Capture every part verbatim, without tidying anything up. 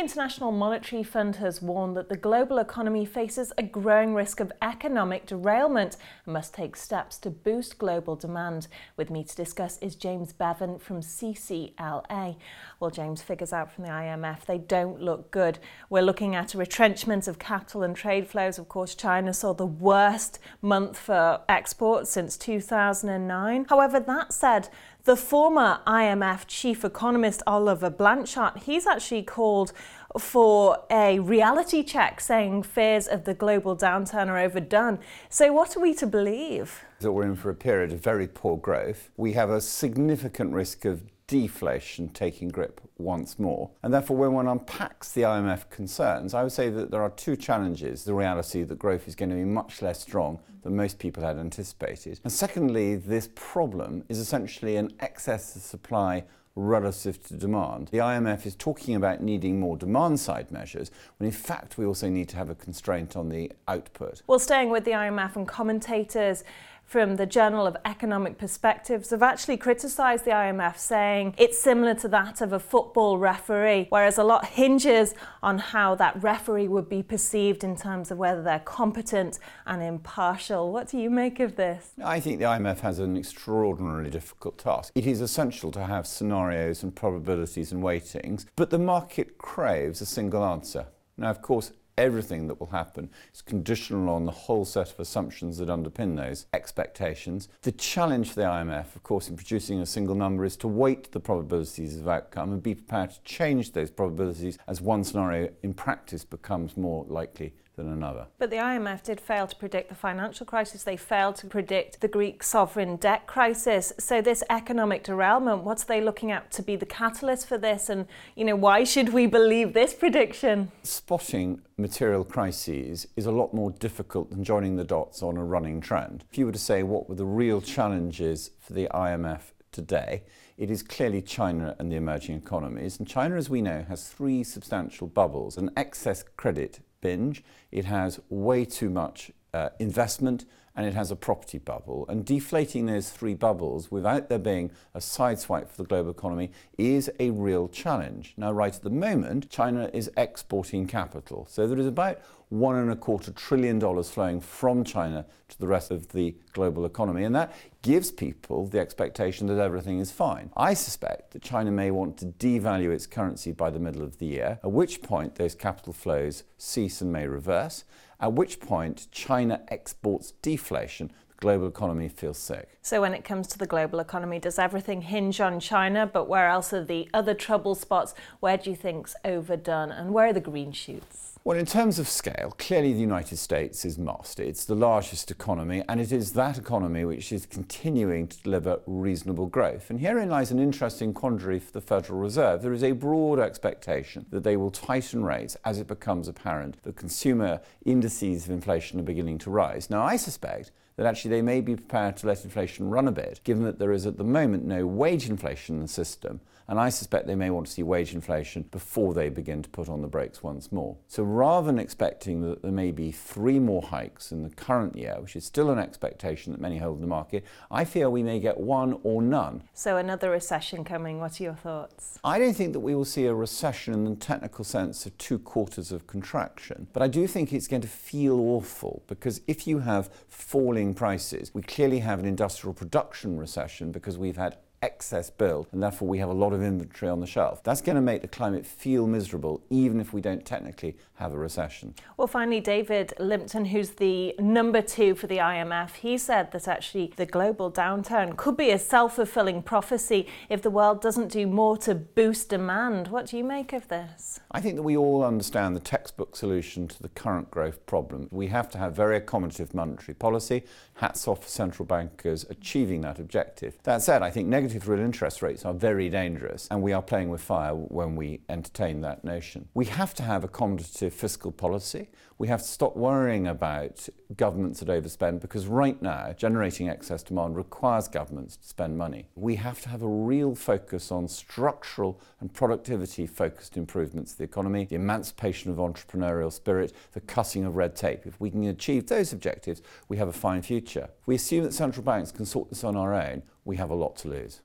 International Monetary Fund has warned that the global economy faces a growing risk of economic derailment and must take steps to boost global demand. With me to discuss is James Bevan from C C L A. Well, James, figures out from the I M F, they don't look good. We're looking at a retrenchment of capital and trade flows. Of course, China saw the worst month for exports since two thousand nine. However, that said, the former I M F chief economist Oliver Blanchard, he's actually called for a reality check, saying fears of the global downturn are overdone. So what are we to believe? That we're in for a period of very poor growth. We have a significant risk of deflation taking grip once more. And therefore, when one unpacks the I M F concerns, I would say that there are two challenges. The reality that growth is going to be much less strong than most people had anticipated. And secondly, this problem is essentially an excess of supply relative to demand. The I M F is talking about needing more demand-side measures, when in fact we also need to have a constraint on the output. Well, staying with the I M F, and commentators from the Journal of Economic Perspectives have actually criticised the I M F, saying it's similar to that of a football referee, whereas a lot hinges on how that referee would be perceived in terms of whether they're competent and impartial. What do you make of this? I think the I M F has an extraordinarily difficult task. It is essential to have scenarios and probabilities and weightings, but the market craves a single answer. Now, of course, everything that will happen is conditional on the whole set of assumptions that underpin those expectations. The challenge for the I M F, of course, in producing a single number is to weight the probabilities of outcome and be prepared to change those probabilities as one scenario in practice becomes more likely than another. But the I M F did fail to predict the financial crisis. They failed to predict the Greek sovereign debt crisis. So this economic derailment, what are they looking at to be the catalyst for this? And, you know, why should we believe this prediction? Spotting material crises is a lot more difficult than joining the dots on a running trend. If you were to say what were the real challenges for the I M F today, it is clearly China and the emerging economies. And China, as we know, has three substantial bubbles: an excess credit binge, it has way too much uh, investment, and it has a property bubble. And deflating those three bubbles without there being a sideswipe for the global economy is a real challenge. Now, right at the moment, China is exporting capital. So there is about one and a quarter trillion dollars flowing from China to the rest of the global economy. And that gives people the expectation that everything is fine. I suspect that China may want to devalue its currency by the middle of the year, at which point those capital flows cease and may reverse, at which point China exports deflation. Global economy feels sick. So when it comes to the global economy, does everything hinge on China? But where else are the other trouble spots? Where do you think's overdone, and where are the green shoots? Well, in terms of scale, clearly the United States is master. It's the largest economy, and it is that economy which is continuing to deliver reasonable growth. And herein lies an interesting quandary for the Federal Reserve. There is a broad expectation that they will tighten rates as it becomes apparent that consumer indices of inflation are beginning to rise. Now, I suspect that actually they may be prepared to let inflation run a bit, given that there is at the moment no wage inflation in the system, and I suspect they may want to see wage inflation before they begin to put on the brakes once more. So rather than expecting that there may be three more hikes in the current year, which is still an expectation that many hold in the market, I fear we may get one or none. So another recession coming. What are your thoughts? I don't think that we will see a recession in the technical sense of two quarters of contraction, but I do think it's going to feel awful, because if you have falling prices. We clearly have an industrial production recession because we've had excess build, and therefore we have a lot of inventory on the shelf. That's going to make the climate feel miserable, even if we don't technically have a recession. Well, finally, David Lipton, who's the number two for the I M F, he said that actually the global downturn could be a self-fulfilling prophecy if the world doesn't do more to boost demand. What do you make of this? I think that we all understand the textbook solution to the current growth problem. We have to have very accommodative monetary policy. Hats off for central bankers achieving that objective. That said, I think negative real interest rates are very dangerous, and we are playing with fire when we entertain that notion. We have to have accommodative fiscal policy. We have to stop worrying about governments that overspend, because right now generating excess demand requires governments to spend money. We have to have a real focus on structural and productivity focused improvements to the economy, the emancipation of entrepreneurial spirit, the cutting of red tape. If we can achieve those objectives, we have a fine future. If we assume that central banks can sort this on our own, we have a lot to lose.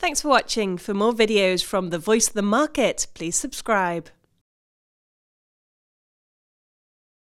Thanks for watching. For more videos from The Voice of the Market, please subscribe.